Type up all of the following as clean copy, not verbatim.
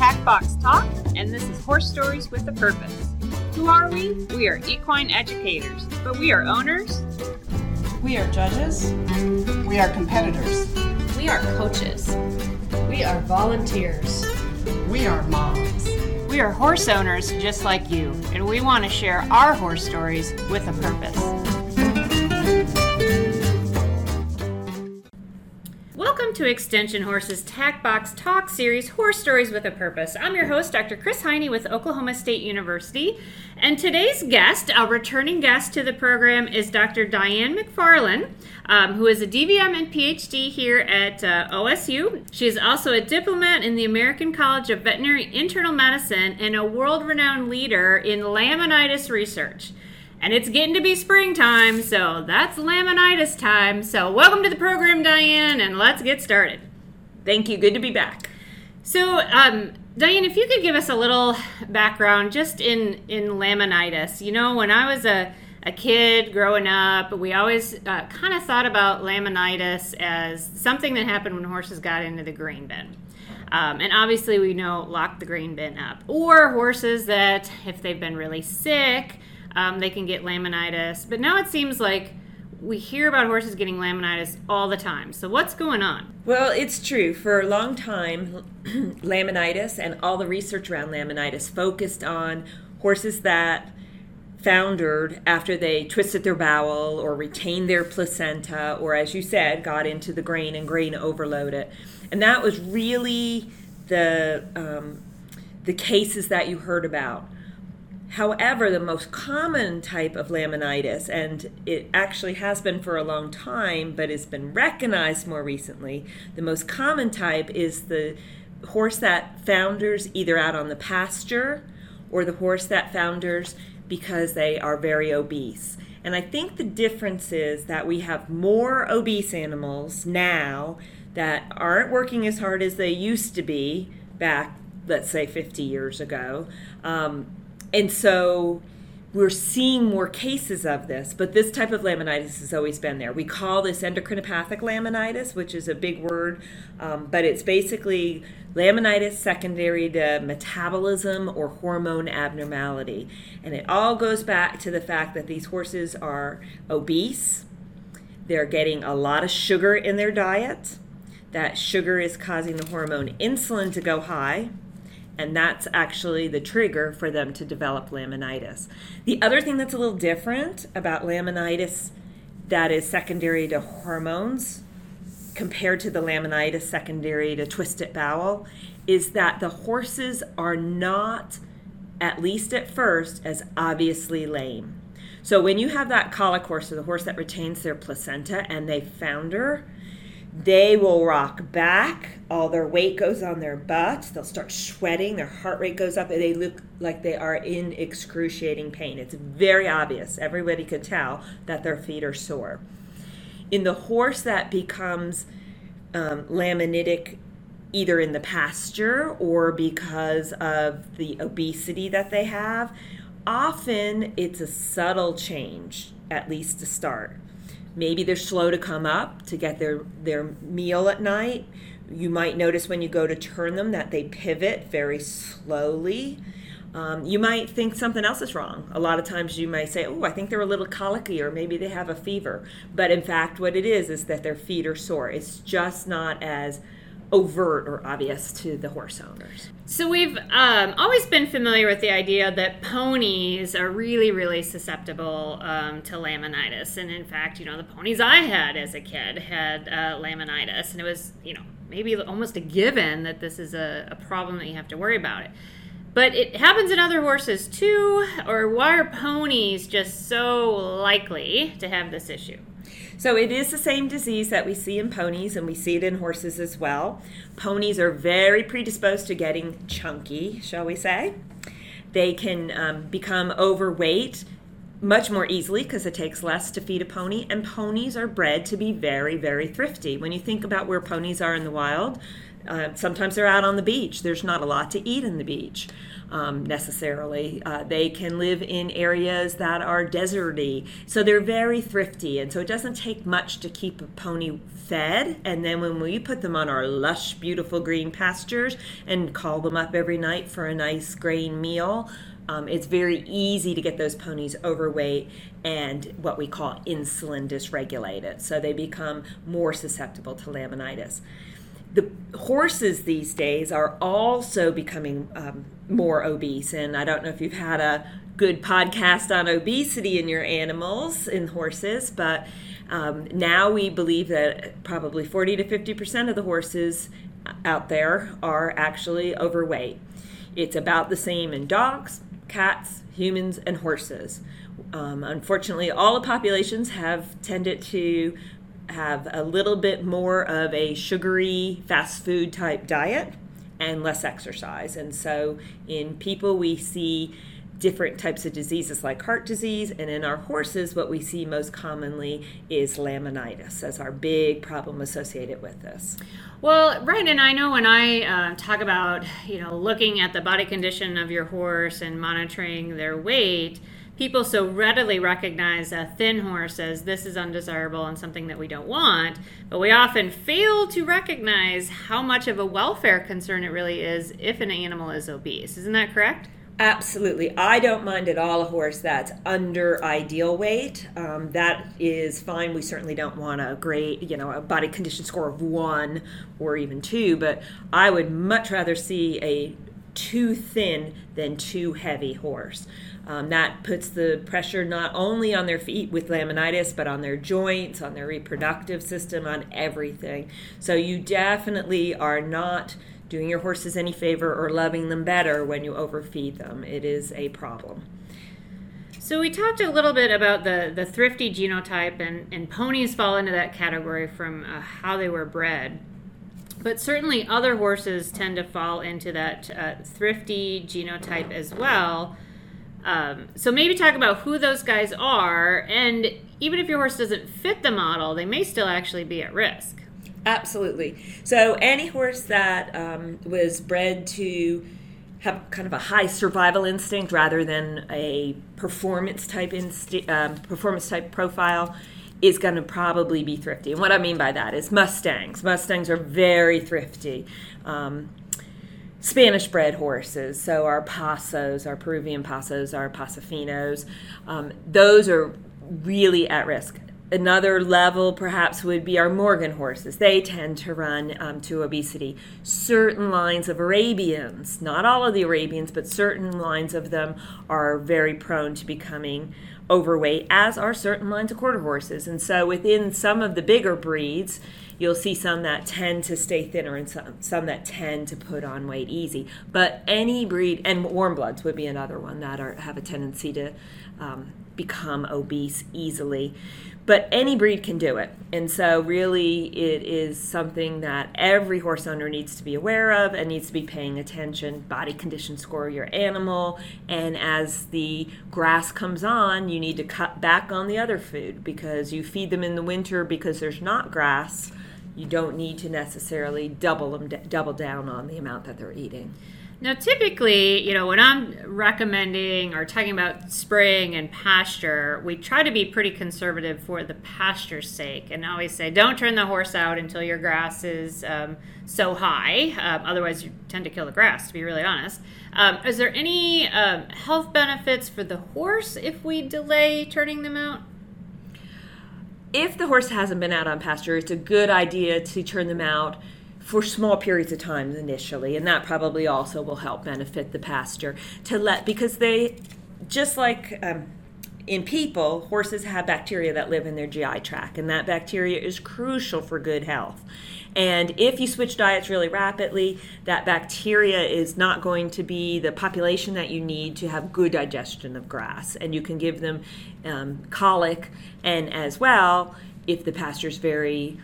Tack Box Talk, and this is Horse Stories with a Purpose. Who are we? We are equine educators, but we are owners. We are judges. We are competitors. We are coaches. We are volunteers. We are moms. We are horse owners just like you, and we want to share our horse stories with a purpose. Welcome to Extension Horse's Tack Box Talk series, Horse Stories with a Purpose. I'm your host, Dr. Chris Heiney with Oklahoma State University, and today's guest, a returning guest to the program, is Dr. Diane McFarlane, who is a DVM and PhD here at OSU. She is also a diplomat in the American College of Veterinary Internal Medicine and a world-renowned leader in laminitis research. And it's getting to be springtime, so that's laminitis time. So welcome to the program, Diane, and let's get started. Thank you. Good to be back. So, Diane, if you could give us a little background just in laminitis. You know, when I was a kid growing up, we always kind of thought about laminitis as something that happened when horses got into the grain bin. And obviously we know lock the grain bin up. Or horses that, if they've been really sick, they can get laminitis. But now it seems like we hear about horses getting laminitis all the time. So what's going on? Well, it's true. For a long time, laminitis and all the research around laminitis focused on horses that foundered after they twisted their bowel or retained their placenta or, as you said, got into the grain and grain overloaded. And that was really the cases that you heard about. However, the most common type of laminitis, and it actually has been for a long time, but it's been recognized more recently, the most common type is the horse that founders either out on the pasture or the horse that founders because they are very obese. And I think the difference is that we have more obese animals now that aren't working as hard as they used to be back, let's say, 50 years ago. And so we're seeing more cases of this, but this type of laminitis has always been there. We call this endocrinopathic laminitis, which is a big word, but it's basically laminitis secondary to metabolism or hormone abnormality. And it all goes back to the fact that these horses are obese. They're getting a lot of sugar in their diet. That sugar is causing the hormone insulin to go high. And that's actually the trigger for them to develop laminitis. The other thing that's a little different about laminitis that is secondary to hormones compared to the laminitis secondary to twisted bowel is that the horses are not, at least at first, as obviously lame. So when you have that colic horse or the horse that retains their placenta and they founder, they will rock back, all their weight goes on their butts, they'll start sweating, their heart rate goes up, and they look like they are in excruciating pain. It's very obvious. Everybody could tell that their feet are sore. In the horse that becomes laminitic, either in the pasture or because of the obesity that they have, often it's a subtle change, at least to start. Maybe they're slow to come up to get their meal at night. You might notice when you go to turn them that they pivot very slowly. You might think something else is wrong. A lot of times you might say, I think they're a little colicky, or maybe they have a fever. But in fact, what it is that their feet are sore. It's just not as overt or obvious to the horse owners. So we've always been familiar with the idea that ponies are really, really susceptible to laminitis. And in fact, you know, the ponies I had as a kid had laminitis. And it was, you know, maybe almost a given that this is a problem that you have to worry about it. But it happens in other horses too, or why are ponies just so likely to have this issue? So it is the same disease that we see in ponies, and we see it in horses as well. Ponies are very predisposed to getting chunky, shall we say. They can become overweight much more easily because it takes less to feed a pony, and ponies are bred to be very, very thrifty. When you think about where ponies are in the wild, Sometimes they're out on the beach. There's not a lot to eat in the beach necessarily. They can live in areas that are deserty. So they're very thrifty. And so it doesn't take much to keep a pony fed. And then when we put them on our lush, beautiful green pastures and call them up every night for a nice grain meal, it's very easy to get those ponies overweight and what we call insulin dysregulated. So they become more susceptible to laminitis. The horses these days are also becoming more obese, and I don't know if you've had a good podcast on obesity in your animals, in horses, but now we believe that probably 40 to 50% of the horses out there are actually overweight. It's about the same in dogs, cats, humans, and horses. Unfortunately, all the populations have tended to have a little bit more of a sugary fast food type diet and less exercise. And so in people we see different types of diseases like heart disease, and in our horses what we see most commonly is laminitis as our big problem associated with this. Well, right, and I know when I talk about, looking at the body condition of your horse and monitoring their weight, people so readily recognize a thin horse as this is undesirable and something that we don't want, but we often fail to recognize how much of a welfare concern it really is if an animal is obese. Isn't that correct? Absolutely. I don't mind at all a horse that's under ideal weight. That is fine. We certainly don't want a great, a body condition score of 1 or even 2, but I would much rather see a too thin than too heavy horse. That puts the pressure not only on their feet with laminitis, but on their joints, on their reproductive system, on everything. So you definitely are not doing your horses any favor or loving them better when you overfeed them. It is a problem. So we talked a little bit about the thrifty genotype, and ponies fall into that category from how they were bred. But certainly other horses tend to fall into that thrifty genotype as well. So maybe talk about who those guys are, and even if your horse doesn't fit the model, they may still actually be at risk. Absolutely. So any horse that was bred to have kind of a high survival instinct rather than a performance type profile is going to probably be thrifty. And what I mean by that is Mustangs. Mustangs are very thrifty. Spanish bred horses, so our Pasos, our Peruvian Pasos, our Pasofinos, those are really at risk. Another level perhaps would be our Morgan horses. They tend to run to obesity. Certain lines of Arabians, not all of the Arabians, but certain lines of them are very prone to becoming overweight, as are certain lines of quarter horses. And so within some of the bigger breeds, you'll see some that tend to stay thinner and some that tend to put on weight easy. But any breed, and warm bloods would be another one that have a tendency to become obese easily. But any breed can do it. And so really it is something that every horse owner needs to be aware of and needs to be paying attention. Body condition score your animal. And as the grass comes on, you need to cut back on the other food, because you feed them in the winter because there's not grass. You don't need to necessarily double down on the amount that they're eating. Now, typically, when I'm recommending or talking about spraying and pasture, we try to be pretty conservative for the pasture's sake, and always say, don't turn the horse out until your grass is so high. Otherwise, you tend to kill the grass, to be really honest. Is there any health benefits for the horse if we delay turning them out? If the horse hasn't been out on pasture, it's a good idea to turn them out for small periods of time initially, and that probably also will help benefit the pasture because they, just like in people, horses have bacteria that live in their GI tract, and that bacteria is crucial for good health. And if you switch diets really rapidly, that bacteria is not going to be the population that you need to have good digestion of grass, and you can give them colic, and as well, if the pasture's very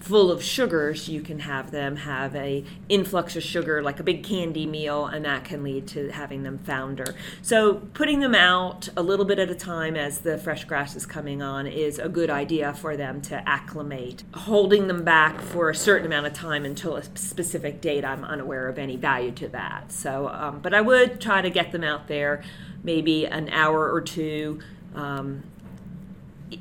full of sugars, you can have them have a influx of sugar, like a big candy meal, and that can lead to having them founder. So putting them out a little bit at a time as the fresh grass is coming on is a good idea for them to acclimate. Holding them back for a certain amount of time until a specific date, I'm unaware of any value to that. So, but I would try to get them out there maybe an hour or two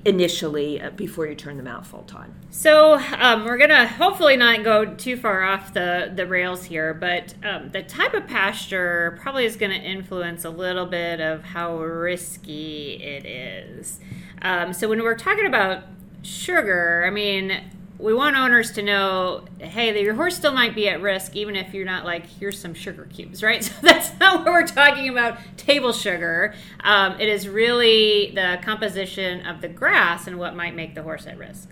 initially before you turn them out full time. So we're going to hopefully not go too far off the rails here, but the type of pasture probably is going to influence a little bit of how risky it is. So when we're talking about sugar, I mean, we want owners to know, hey, your horse still might be at risk, even if you're not like, here's some sugar cubes, right? So that's not what we're talking about, table sugar. It is really the composition of the grass and what might make the horse at risk.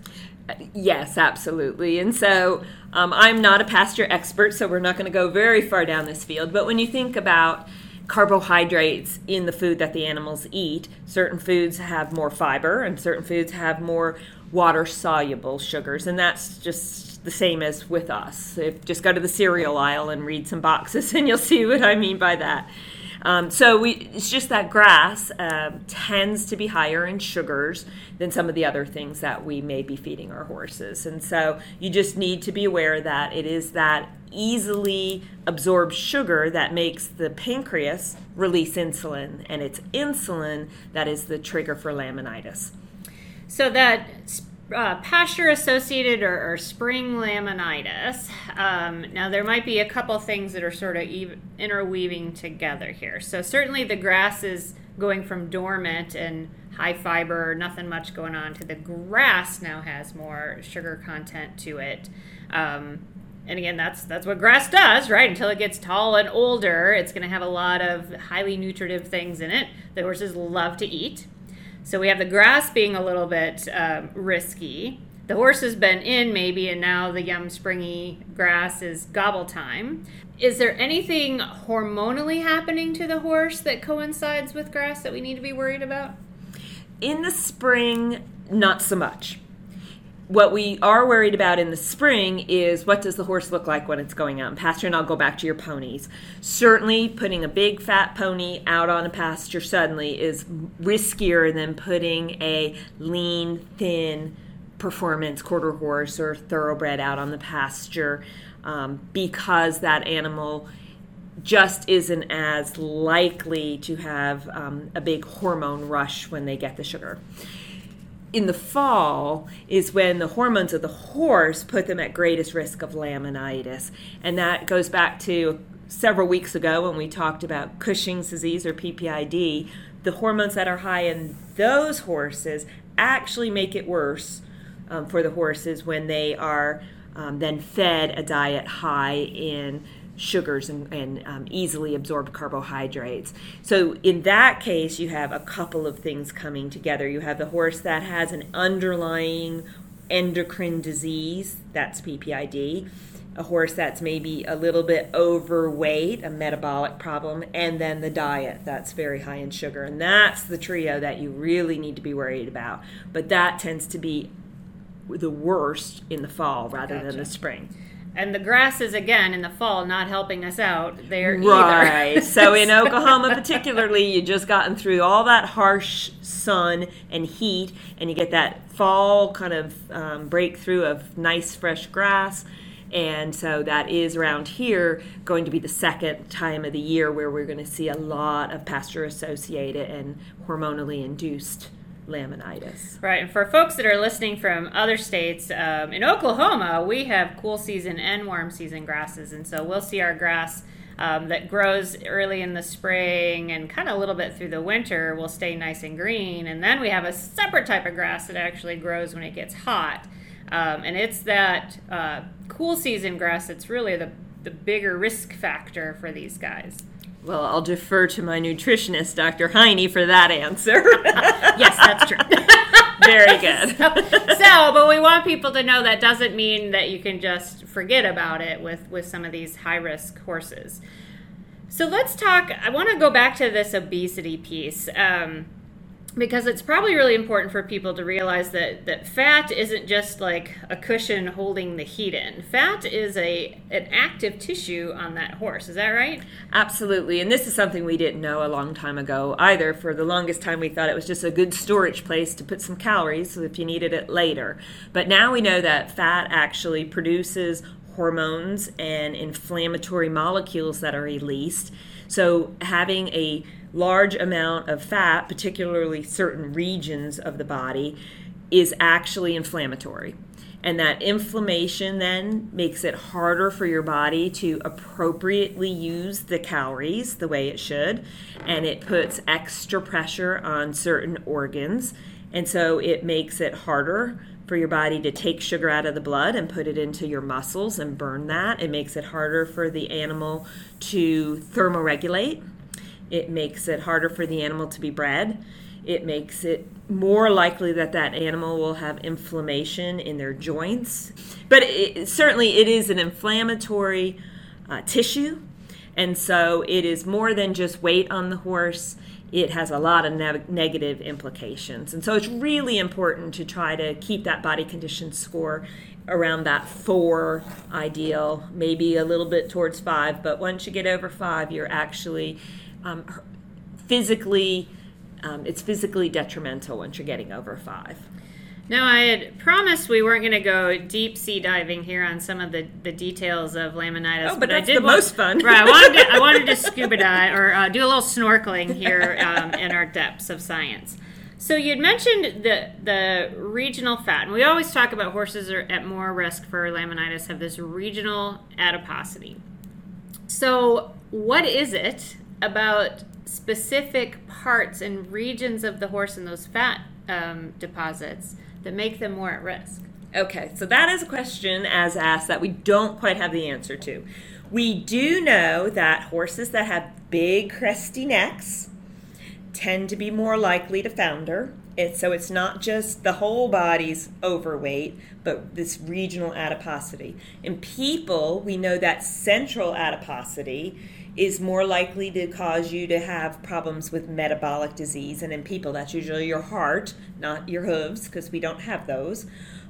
Yes, absolutely. And so I'm not a pasture expert, so we're not going to go very far down this field. But when you think about carbohydrates in the food that the animals eat, certain foods have more fiber and certain foods have more water-soluble sugars, and that's just the same as with us. If, just go to the cereal aisle and read some boxes, and you'll see what I mean by that. It's just that grass tends to be higher in sugars than some of the other things that we may be feeding our horses. And so you just need to be aware that it is that easily absorbed sugar that makes the pancreas release insulin, and it's insulin that is the trigger for laminitis. So that pasture-associated or spring laminitis, now there might be a couple things that are sort of interweaving together here. So certainly the grass is going from dormant and high fiber, nothing much going on, to the grass now has more sugar content to it. And again, that's what grass does, right? Until it gets tall and older, it's going to have a lot of highly nutritive things in it that horses love to eat. So we have the grass being a little bit risky. The horse has been in maybe, and now the young springy grass is gobble time. Is there anything hormonally happening to the horse that coincides with grass that we need to be worried about? In the spring, not so much. What we are worried about in the spring is what does the horse look like when it's going out in pasture, and I'll go back to your ponies. Certainly putting a big fat pony out on a pasture suddenly is riskier than putting a lean, thin performance quarter horse or thoroughbred out on the pasture because that animal just isn't as likely to have a big hormone rush when they get the sugar. In the fall is when the hormones of the horse put them at greatest risk of laminitis. And that goes back to several weeks ago when we talked about Cushing's disease or PPID. The hormones that are high in those horses actually make it worse for the horses when they are then fed a diet high in sugars and easily absorbed carbohydrates. So in that case, you have a couple of things coming together. You have the horse that has an underlying endocrine disease, that's PPID, a horse that's maybe a little bit overweight, a metabolic problem, and then the diet that's very high in sugar. And that's the trio that you really need to be worried about. But that tends to be the worst in the fall rather than the spring. And the grass is, again, in the fall, not helping us out there either. Right. So in Oklahoma particularly, you just gotten through all that harsh sun and heat, and you get that fall kind of breakthrough of nice, fresh grass. And so that is around here going to be the second time of the year where we're going to see a lot of pasture-associated and hormonally induced laminitis. Right, and for folks that are listening from other states, in Oklahoma, we have cool season and warm season grasses, and so we'll see our grass that grows early in the spring and kind of a little bit through the winter will stay nice and green, and then we have a separate type of grass that actually grows when it gets hot, and it's that cool season grass that's really the bigger risk factor for these guys. Well, I'll defer to my nutritionist, Dr. Heiney, for that answer. Yes, that's true. Very good. So, but we want people to know that doesn't mean that you can just forget about it with some of these high-risk horses. So let's talk, I want to go back to this obesity piece. because it's probably really important for people to realize that, fat isn't just like a cushion holding the heat in. Fat is an active tissue on that horse. Is that right? Absolutely. And this is something we didn't know a long time ago either. For the longest time, we thought it was just a good storage place to put some calories if you needed it later. But now we know that fat actually produces hormones and inflammatory molecules that are released. So having a large amount of fat, particularly certain regions of the body, is actually inflammatory. And that inflammation then makes it harder for your body to appropriately use the calories the way it should. And it puts extra pressure on certain organs. And so it makes it harder for your body to take sugar out of the blood and put it into your muscles and burn that. It makes it harder for the animal to thermoregulate. It makes it harder for the animal to be bred. It makes it more likely that that animal will have inflammation in their joints. But it is an inflammatory tissue. And so it is more than just weight on the horse. It has a lot of negative implications. And so it's really important to try to keep that body condition score around that 4 ideal, maybe a little bit towards 5. But once you get over 5, you're actually it's physically detrimental once you're getting over 5. Now, I had promised we weren't going to go deep sea diving here on some of the details of laminitis. Oh, but that's most fun. Right, I wanted to scuba dive or do a little snorkeling here in our depths of science. So you'd mentioned the regional fat, and we always talk about horses are at more risk for laminitis have this regional adiposity. So what is it about specific parts and regions of the horse and those fat deposits that make them more at risk? Okay, so that is a question as asked that we don't quite have the answer to. We do know that horses that have big cresty necks tend to be more likely to founder. So it's not just the whole body's overweight, but this regional adiposity. In people, we know that central adiposity is more likely to cause you to have problems with metabolic disease. And in people, that's usually your heart, not your hooves, because we don't have those.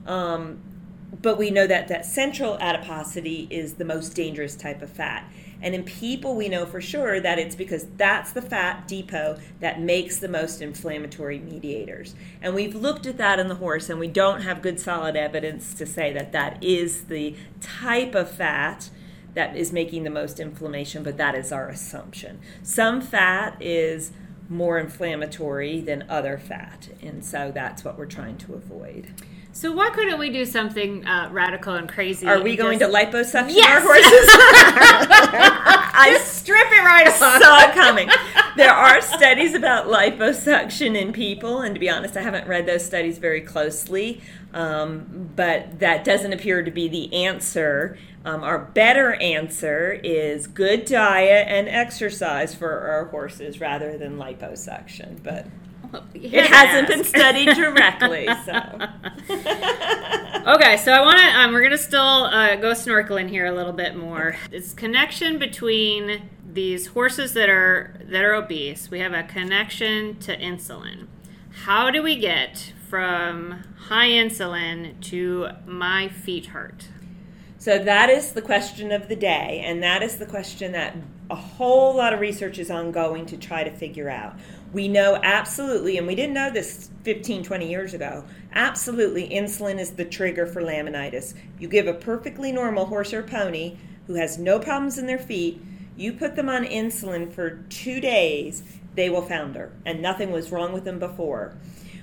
But we know that central adiposity is the most dangerous type of fat. And in people, we know for sure that it's because that's the fat depot that makes the most inflammatory mediators. And we've looked at that in the horse, and we don't have good solid evidence to say that that is the type of fat that is making the most inflammation, but that is our assumption. Some fat is more inflammatory than other fat, and so that's what we're trying to avoid. So why couldn't we do something radical and crazy? Are we going to liposuction our horses? I strip it right off. Saw it coming. There are studies about liposuction in people, and to be honest, I haven't read those studies very closely, but that doesn't appear to be the answer. Our better answer is good diet and exercise for our horses rather than liposuction, but it hasn't been studied directly, so. Okay, so I want to. We're gonna still go snorkeling here a little bit more. Okay. It's connection between these horses that are obese. We have a connection to insulin. How do we get from high insulin to my feet hurt? So that is the question of the day, and that is the question that a whole lot of research is ongoing to try to figure out. We know absolutely, and we didn't know this 15, 20 years ago, absolutely insulin is the trigger for laminitis. You give a perfectly normal horse or pony who has no problems in their feet, you put them on insulin for 2 days, they will founder, and nothing was wrong with them before.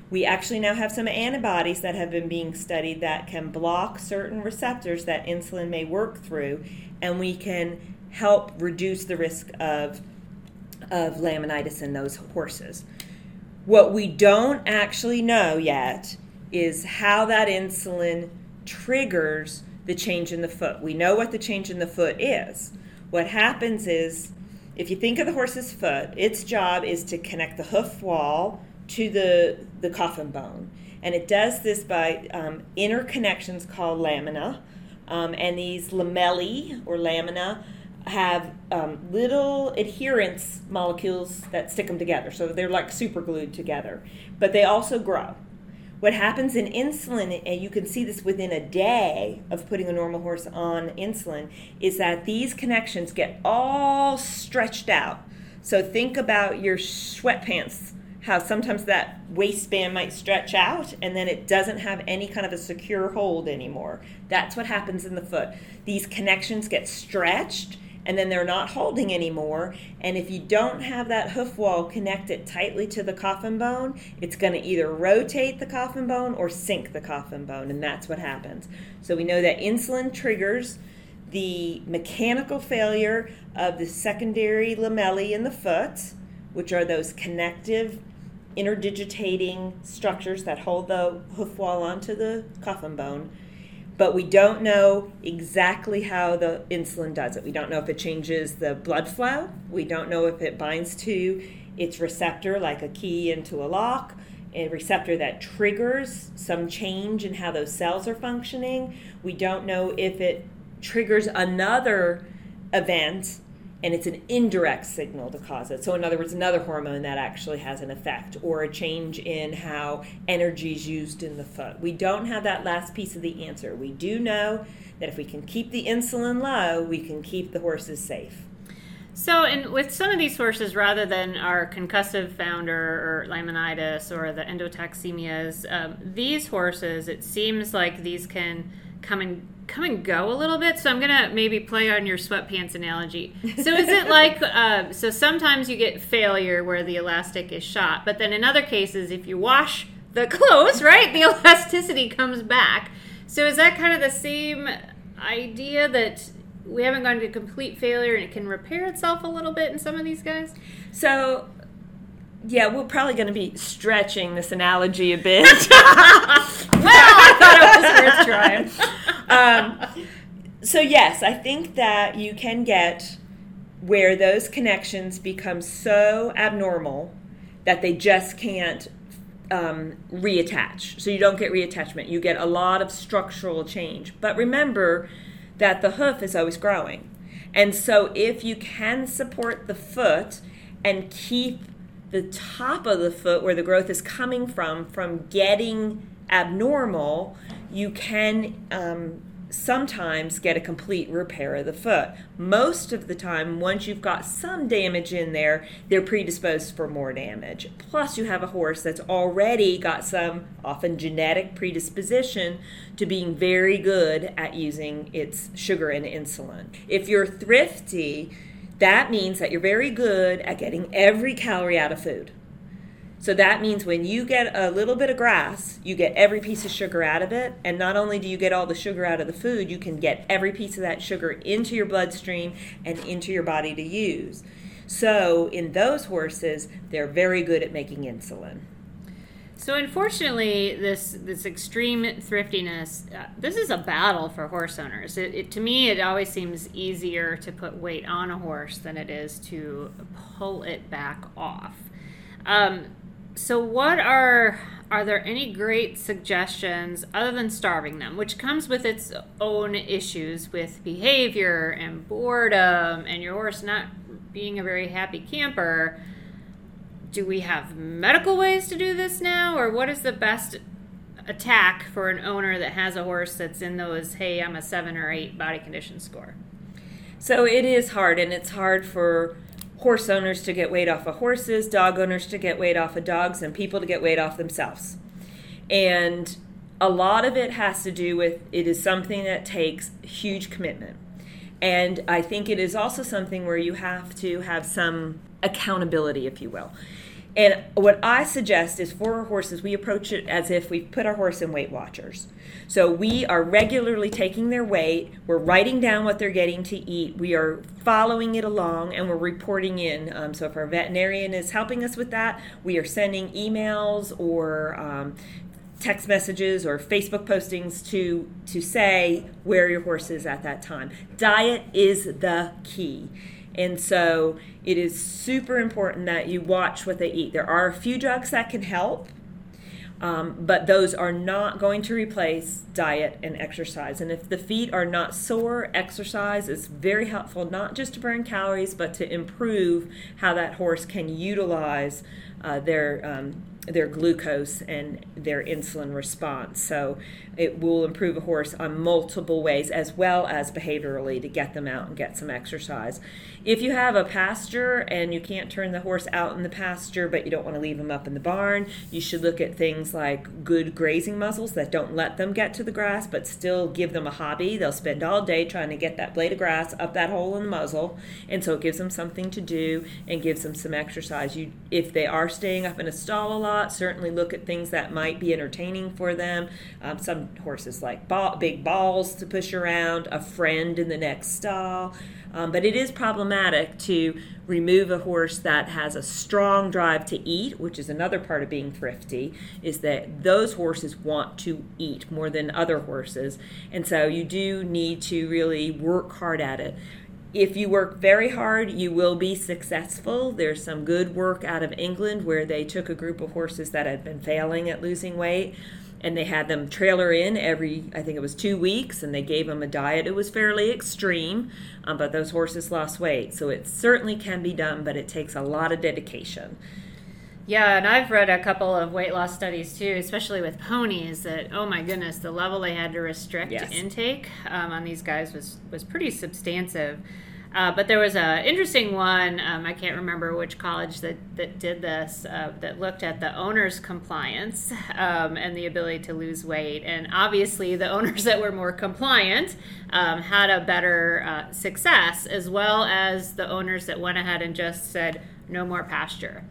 We actually now have some antibodies that have been being studied that can block certain receptors that insulin may work through, and we can help reduce the risk of laminitis in those horses. What we don't actually know yet is how that insulin triggers the change in the foot. We know what the change in the foot is. What happens is, if you think of the horse's foot, its job is to connect the hoof wall to the coffin bone. And it does this by interconnections called lamina. And these lamellae or lamina have little adherence molecules that stick them together. So they're like super glued together, but they also grow. What happens in insulin, and you can see this within a day of putting a normal horse on insulin, is that these connections get all stretched out. So think about your sweatpants, how sometimes that waistband might stretch out and then it doesn't have any kind of a secure hold anymore. That's what happens in the foot. These connections get stretched and then they're not holding anymore. And if you don't have that hoof wall connected tightly to the coffin bone, it's going to either rotate the coffin bone or sink the coffin bone, and that's what happens. So we know that insulin triggers the mechanical failure of the secondary lamellae in the foot, which are those connective, interdigitating structures that hold the hoof wall onto the coffin bone. But we don't know exactly how the insulin does it. We don't know if it changes the blood flow. We don't know if it binds to its receptor, like a key into a lock, a receptor that triggers some change in how those cells are functioning. We don't know if it triggers another event, and it's an indirect signal to cause it. So in other words, another hormone that actually has an effect, or a change in how energy is used in the foot. We don't have that last piece of the answer. We do know that if we can keep the insulin low, we can keep the horses safe. So, and with some of these horses, rather than our concussive founder or laminitis or the endotoxemias, these horses, it seems like these can come and go a little bit. So I'm gonna maybe play on your sweatpants analogy. So is it like so sometimes you get failure where the elastic is shot, but then in other cases, if you wash the clothes, right, the elasticity comes back. So is that kind of the same idea, that we haven't gone to complete failure and it can repair itself a little bit in some of these guys? So yeah, we're probably going to be stretching this analogy a bit. I thought it was worth trying. So yes, I think that you can get where those connections become so abnormal that they just can't reattach. So you don't get reattachment. You get a lot of structural change. But remember that the hoof is always growing. And so if you can support the foot and keep the top of the foot, where the growth is coming from getting abnormal, you can sometimes get a complete repair of the foot. Most of the time, once you've got some damage in there, they're predisposed for more damage. Plus, you have a horse that's already got some often genetic predisposition to being very good at using its sugar and insulin. If you're thrifty, that means that you're very good at getting every calorie out of food. So that means when you get a little bit of grass, you get every piece of sugar out of it. And not only do you get all the sugar out of the food, you can get every piece of that sugar into your bloodstream and into your body to use. So in those horses, they're very good at making insulin. So unfortunately, this extreme thriftiness, this is a battle for horse owners. To me, it always seems easier to put weight on a horse than it is to pull it back off. So what are there any great suggestions other than starving them, which comes with its own issues with behavior and boredom and your horse not being a very happy camper? Do we have medical ways to do this now, or what is the best attack for an owner that has a horse that's in those, hey, I'm a 7 or 8 body condition score? So it is hard, and it's hard for horse owners to get weight off of horses, dog owners to get weight off of dogs, and people to get weight off themselves. And a lot of it has to do with, it is something that takes huge commitment. And I think it is also something where you have to have some accountability, if you will. And what I suggest is, for our horses, we approach it as if we put our horse in Weight Watchers. So we are regularly taking their weight, we're writing down what they're getting to eat, we are following it along, and we're reporting in. So if our veterinarian is helping us with that, we are sending emails or text messages or Facebook postings to say where your horse is at that time. Diet is the key. And so it is super important that you watch what they eat. There are a few drugs that can help. But those are not going to replace diet and exercise. And if the feet are not sore, exercise is very helpful, not just to burn calories, but to improve how that horse can utilize their glucose and their insulin response. So it will improve a horse on multiple ways, as well as behaviorally, to get them out and get some exercise. If you have a pasture and you can't turn the horse out in the pasture, but you don't want to leave them up in the barn, you should look at things like good grazing muzzles that don't let them get to the grass, but still give them a hobby. They'll spend all day trying to get that blade of grass up that hole in the muzzle, and so it gives them something to do and gives them some exercise. If they are staying up in a stall a lot, certainly look at things that might be entertaining for them. Some horses like big balls to push around, a friend in the next stall. But it is problematic to remove a horse that has a strong drive to eat, which is another part of being thrifty, is that those horses want to eat more than other horses. And so you do need to really work hard at it. If you work very hard, you will be successful. There's some good work out of England where they took a group of horses that had been failing at losing weight, and they had them trailer in every, I think it was 2 weeks, and they gave them a diet. It was fairly extreme, but those horses lost weight. So it certainly can be done, but it takes a lot of dedication. Yeah, and I've read a couple of weight loss studies too, especially with ponies, that, oh my goodness, the level they had to restrict intake on these guys was pretty substantive. But there was an interesting one, I can't remember which college that did this, that looked at the owner's compliance and the ability to lose weight. And obviously the owners that were more compliant had a better success, as well as the owners that went ahead and just said, no more pasture.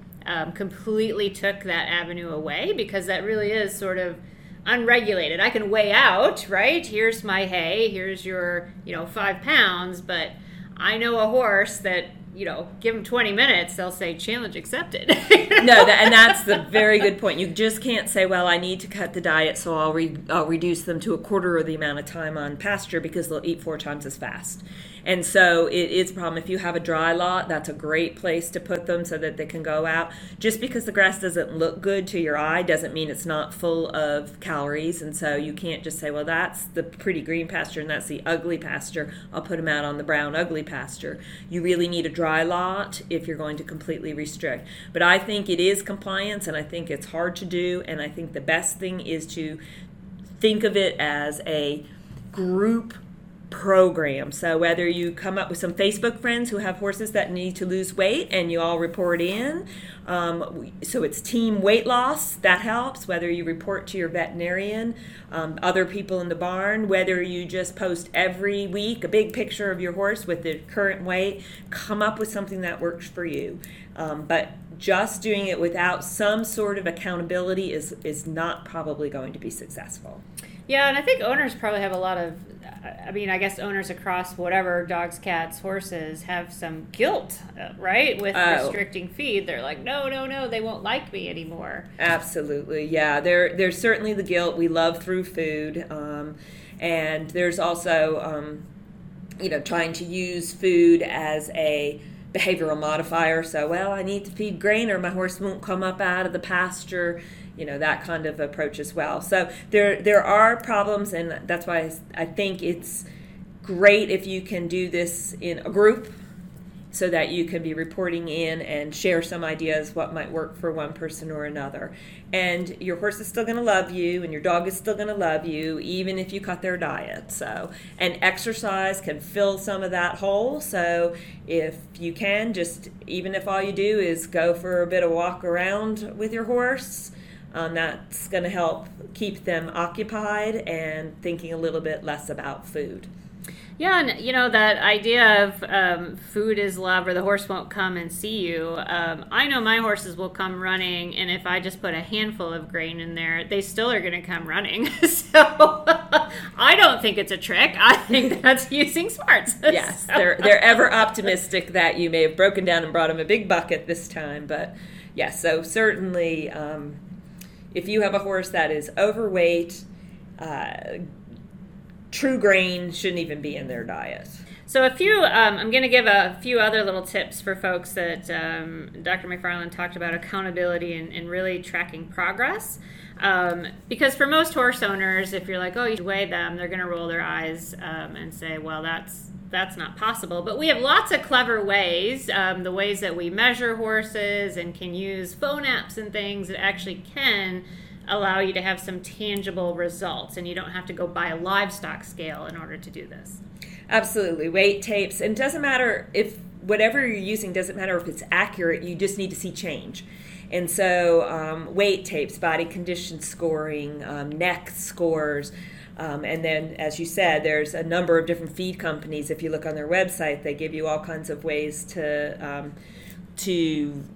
Completely took that avenue away, because that really is sort of unregulated. I can weigh out, right? Here's my hay, here's your, 5 pounds, but I know a horse that, give them 20 minutes, they'll say challenge accepted. And that's the very good point. You just can't say, well, I need to cut the diet, so I'll reduce them to a quarter of the amount of time on pasture, because they'll eat 4 times as fast. And so it is a problem. If you have a dry lot, that's a great place to put them so that they can go out. Just because the grass doesn't look good to your eye doesn't mean it's not full of calories. And so you can't just say, well, that's the pretty green pasture and that's the ugly pasture. I'll put them out on the brown ugly pasture. You really need a dry lot if you're going to completely restrict. But I think it is compliance, and I think it's hard to do. And I think the best thing is to think of it as a group program. So whether you come up with some Facebook friends who have horses that need to lose weight and you all report in, so it's team weight loss, that helps. Whether you report to your veterinarian, other people in the barn, whether you just post every week a big picture of your horse with the current weight, come up with something that works for you. But just doing it without some sort of accountability is not probably going to be successful. Yeah, and I think owners probably have a lot of, I guess owners across whatever, dogs, cats, horses, have some guilt, right? With restricting feed. They're like, no, they won't like me anymore. Absolutely, yeah. There's certainly the guilt. We love through food. And there's also, trying to use food as a behavioral modifier. So, well, I need to feed grain or my horse won't come up out of the pasture. That kind of approach as well. So there are problems, and that's why I think it's great if you can do this in a group, so that you can be reporting in and share some ideas what might work for one person or another. And your horse is still going to love you, and your dog is still going to love you, even if you cut their diet. And exercise can fill some of that hole. So if you can, just even if all you do is go for a bit of walk around with your horse, that's going to help keep them occupied and thinking a little bit less about food. Yeah, and that idea of food is love, or the horse won't come and see you. I know my horses will come running, and if I just put a handful of grain in there, they still are going to come running. So I don't think it's a trick. I think that's using smarts. Yes, they're ever optimistic that you may have broken down and brought them a big bucket this time. But yes, so certainly if you have a horse that is overweight, true grain shouldn't even be in their diet. So I'm going to give a few other little tips for folks that Dr. McFarlane talked about, accountability and really tracking progress. Because for most horse owners, if you're like, oh, you weigh them, they're going to roll their eyes and say, well, that's not possible. But we have lots of clever ways, the ways that we measure horses and can use phone apps and things that actually can allow you to have some tangible results, and you don't have to go buy a livestock scale in order to do this. Absolutely. Weight, tapes, and doesn't matter if whatever you're using, doesn't matter if it's accurate, you just need to see change. And so weight tapes, body condition scoring, neck scores, and then, as you said, there's a number of different feed companies. If you look on their website, they give you all kinds of ways to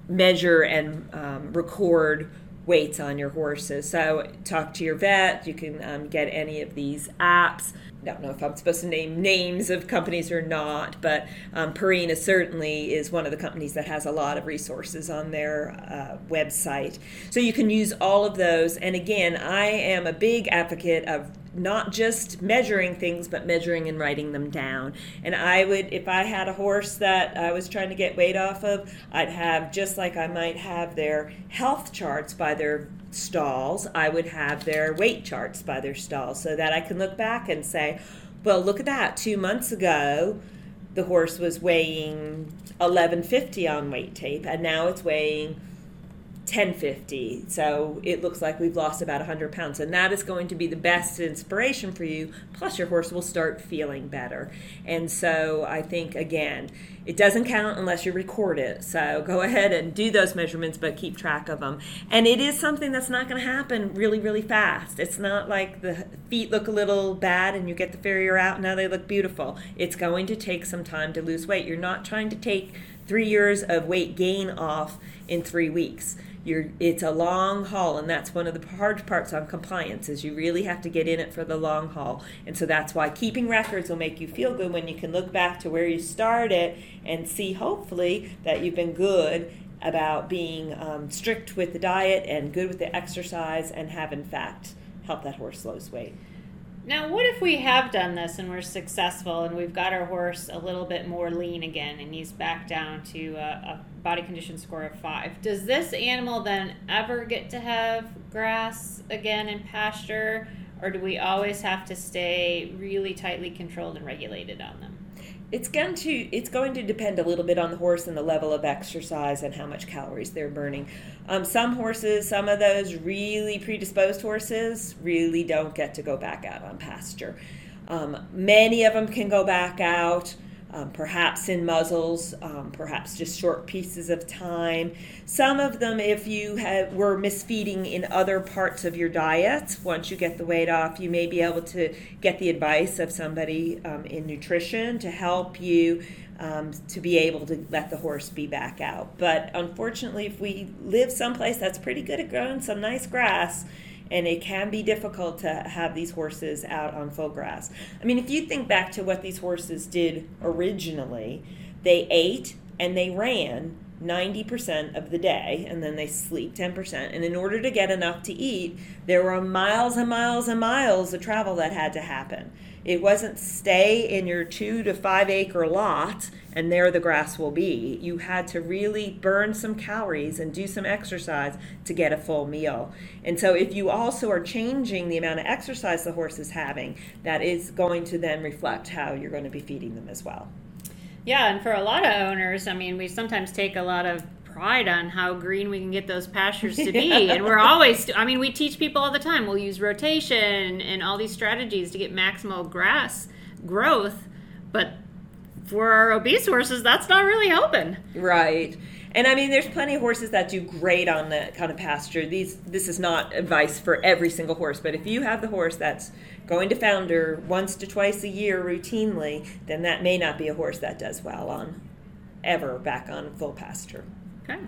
measure and record weights on your horses. So talk to your vet. You can get any of these apps. I don't know if I'm supposed to name names of companies or not, but Purina certainly is one of the companies that has a lot of resources on their website. So you can use all of those. And again, I am a big advocate of not just measuring things, but measuring and writing them down. And I would, if I had a horse that I was trying to get weight off of, I'd have, just like I might have their health charts by their stalls, I would have their weight charts by their stalls, so that I can look back and say, well, look at that, 2 months ago the horse was weighing 1150 on weight tape, and now it's weighing 1050, so it looks like we've lost about 100 pounds. And that is going to be the best inspiration for you, plus your horse will start feeling better. And so I think, again, it doesn't count unless you record it. So go ahead and do those measurements, but keep track of them. And it is something that's not going to happen really, really fast. It's not like the feet look a little bad and you get the farrier out and now they look beautiful. It's going to take some time to lose weight. You're not trying to take 3 years of weight gain off in 3 weeks. It's a long haul, and that's one of the hard parts on compliance, is you really have to get in it for the long haul. And so that's why keeping records will make you feel good when you can look back to where you started and see, hopefully, that you've been good about being strict with the diet and good with the exercise and have, in fact, helped that horse lose weight. Now, what if we have done this and we're successful and we've got our horse a little bit more lean again and he's back down to a body condition score of 5? Does this animal then ever get to have grass again in pasture, or do we always have to stay really tightly controlled and regulated on them? It's going to depend a little bit on the horse and the level of exercise and how much calories they're burning. Some horses, some of those really predisposed horses, really don't get to go back out on pasture. Many of them can go back out, perhaps in muzzles, perhaps just short pieces of time. Some of them, if you were misfeeding in other parts of your diet, once you get the weight off, you may be able to get the advice of somebody in nutrition to help you to be able to let the horse be back out. But unfortunately, if we live someplace that's pretty good at growing some nice grass, and it can be difficult to have these horses out on full grass. I mean, if you think back to what these horses did originally, they ate and they ran 90% of the day, and then they sleep 10%. And in order to get enough to eat, there were miles and miles and miles of travel that had to happen. It wasn't stay in your 2 to 5 acre lot and there the grass will be. You had to really burn some calories and do some exercise to get a full meal. And so if you also are changing the amount of exercise the horse is having, that is going to then reflect how you're going to be feeding them as well. Yeah, and for a lot of owners, I mean, we sometimes take a lot of pride on how green we can get those pastures to be. Yeah. And we're always, I mean, we teach people all the time, we'll use rotation and all these strategies to get maximal grass growth, but for our obese horses, that's not really helping. Right. And I mean, there's plenty of horses that do great on that kind of pasture. This is not advice for every single horse, but if you have the horse that's going to founder once to twice a year routinely, then that may not be a horse that does well on ever back on full pasture. Okay.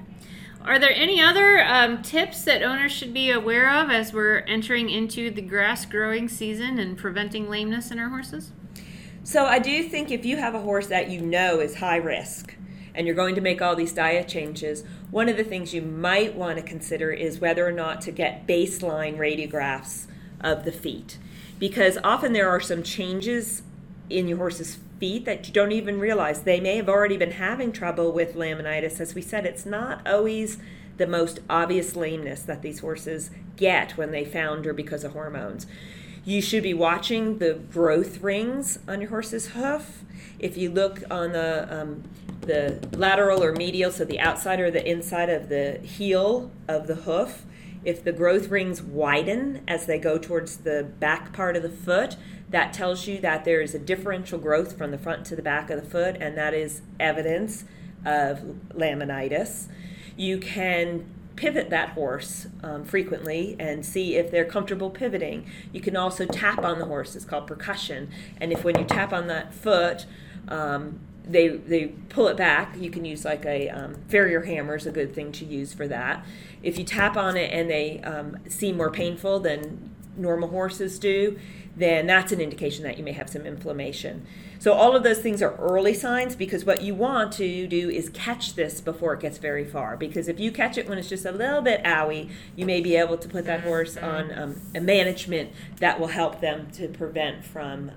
Are there any other tips that owners should be aware of as we're entering into the grass growing season and preventing lameness in our horses? So I do think if you have a horse that you know is high risk, and you're going to make all these diet changes, one of the things you might want to consider is whether or not to get baseline radiographs of the feet. Because often there are some changes in your horse's feet that you don't even realize. They may have already been having trouble with laminitis. As we said, it's not always the most obvious lameness that these horses get when they founder because of hormones. You should be watching the growth rings on your horse's hoof. If you look on the lateral or medial, so the outside or the inside of the heel of the hoof, if the growth rings widen as they go towards the back part of the foot, that tells you that there is a differential growth from the front to the back of the foot, and that is evidence of laminitis. You can pivot that horse frequently and see if they're comfortable pivoting. You can also tap on the horse. It's called percussion. And if when you tap on that foot, they pull it back. You can use like a farrier hammer is a good thing to use for that. If you tap on it and they seem more painful than normal horses do, then that's an indication that you may have some inflammation. So all of those things are early signs, because what you want to do is catch this before it gets very far. Because if you catch it when it's just a little bit owie, you may be able to put that horse on a management that will help them to prevent from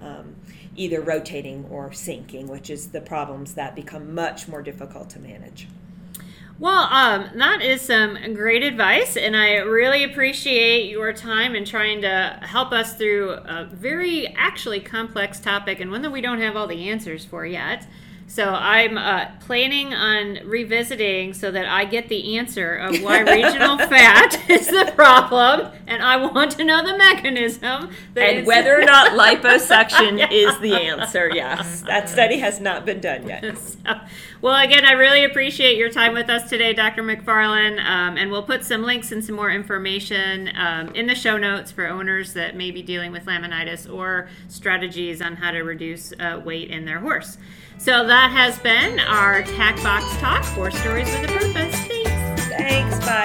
either rotating or sinking, which is the problems that become much more difficult to manage. Well, that is some great advice, and I really appreciate your time in trying to help us through a very actually complex topic, and one that we don't have all the answers for yet. So I'm planning on revisiting so that I get the answer of why regional fat is the problem, and I want to know the mechanism. And whether or not liposuction is the answer, yes. That study has not been done yet. So, well, again, I really appreciate your time with us today, Dr. McFarlane, and we'll put some links and some more information in the show notes for owners that may be dealing with laminitis or strategies on how to reduce weight in their horse. So that has been our TAC Box Talk, 4 Stories with a Purpose. Thanks. Thanks, bye.